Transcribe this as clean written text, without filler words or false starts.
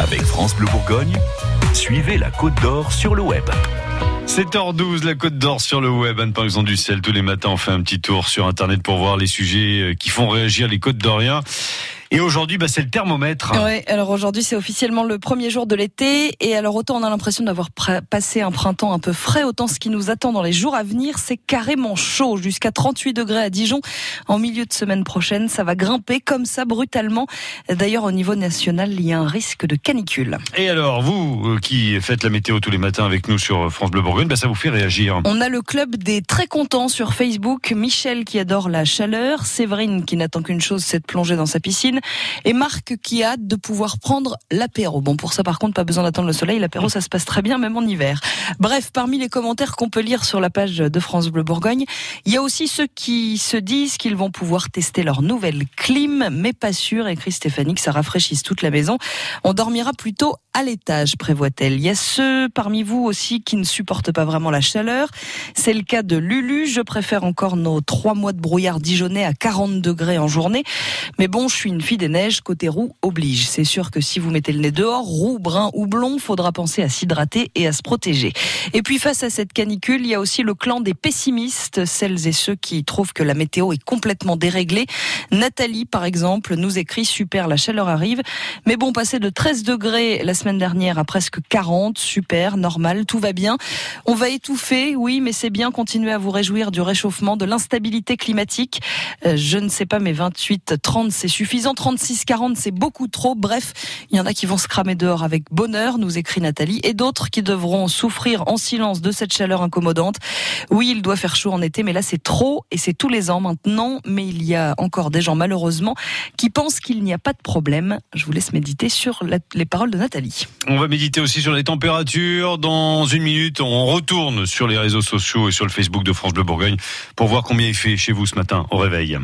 Avec France Bleu Bourgogne, suivez la Côte d'Or sur le web. 7h12, la Côte d'Or sur le web. Anne Pinxon Ducel, tous les matins, on fait un petit tour sur Internet pour voir les sujets qui font réagir les Côtes d'Oriens. Et aujourd'hui, c'est le thermomètre. Ouais, alors aujourd'hui, c'est officiellement le premier jour de l'été. Et alors, autant on a l'impression d'avoir passé un printemps un peu frais, autant ce qui nous attend dans les jours à venir, c'est carrément chaud. Jusqu'à 38 degrés à Dijon. En milieu de semaine prochaine, ça va grimper comme ça, brutalement. D'ailleurs, au niveau national, il y a un risque de canicule. Et alors, vous qui faites la météo tous les matins avec nous sur France Bleu Bourgogne, ça vous fait réagir. On a le club des très contents sur Facebook. Michel qui adore la chaleur. Séverine qui n'attend qu'une chose, c'est de plonger dans sa piscine. Et Marc qui a hâte de pouvoir prendre l'apéro. Bon, pour ça par contre, pas besoin d'attendre le soleil. L'apéro, ça se passe très bien, même en hiver. Bref, parmi les commentaires qu'on peut lire sur la page de France Bleu Bourgogne, il y a aussi ceux qui se disent qu'ils vont pouvoir tester leur nouvelle clim, mais pas sûr, écrit Stéphanie, que ça rafraîchisse toute la maison. On dormira plutôt à l'étage, prévoit-elle. Il y a ceux parmi vous aussi qui ne supportent pas vraiment la chaleur. C'est le cas de Lulu. Je préfère encore nos 3 mois de brouillard dijonnais à 40 degrés en journée. Mais bon, je suis une fille des neiges, côté roux oblige. C'est sûr que si vous mettez le nez dehors, roux, brun ou blond, faudra penser à s'hydrater et à se protéger. Et puis face à cette canicule, il y a aussi le clan des pessimistes, celles et ceux qui trouvent que la météo est complètement déréglée. Nathalie, par exemple, nous écrit « Super, la chaleur arrive. Mais bon, passer de 13 degrés la semaine dernière à presque 40, super, normal, tout va bien. On va étouffer, oui, mais c'est bien, continuer à vous réjouir du réchauffement, de l'instabilité climatique. Je ne sais pas, mais 28, 30, c'est suffisant. 36, 40, c'est beaucoup trop. Bref, il y en a qui vont se cramer dehors avec bonheur, nous écrit Nathalie, et d'autres qui devront souffrir en silence de cette chaleur incommodante. Oui, il doit faire chaud en été, mais là c'est trop, et c'est tous les ans maintenant. Mais il y a encore des gens, malheureusement, qui pensent qu'il n'y a pas de problème. Je vous laisse méditer sur les paroles de Nathalie. On va méditer aussi sur les températures. Dans une minute, on retourne sur les réseaux sociaux et sur le Facebook de France Bleu Bourgogne pour voir combien il fait chez vous ce matin au réveil.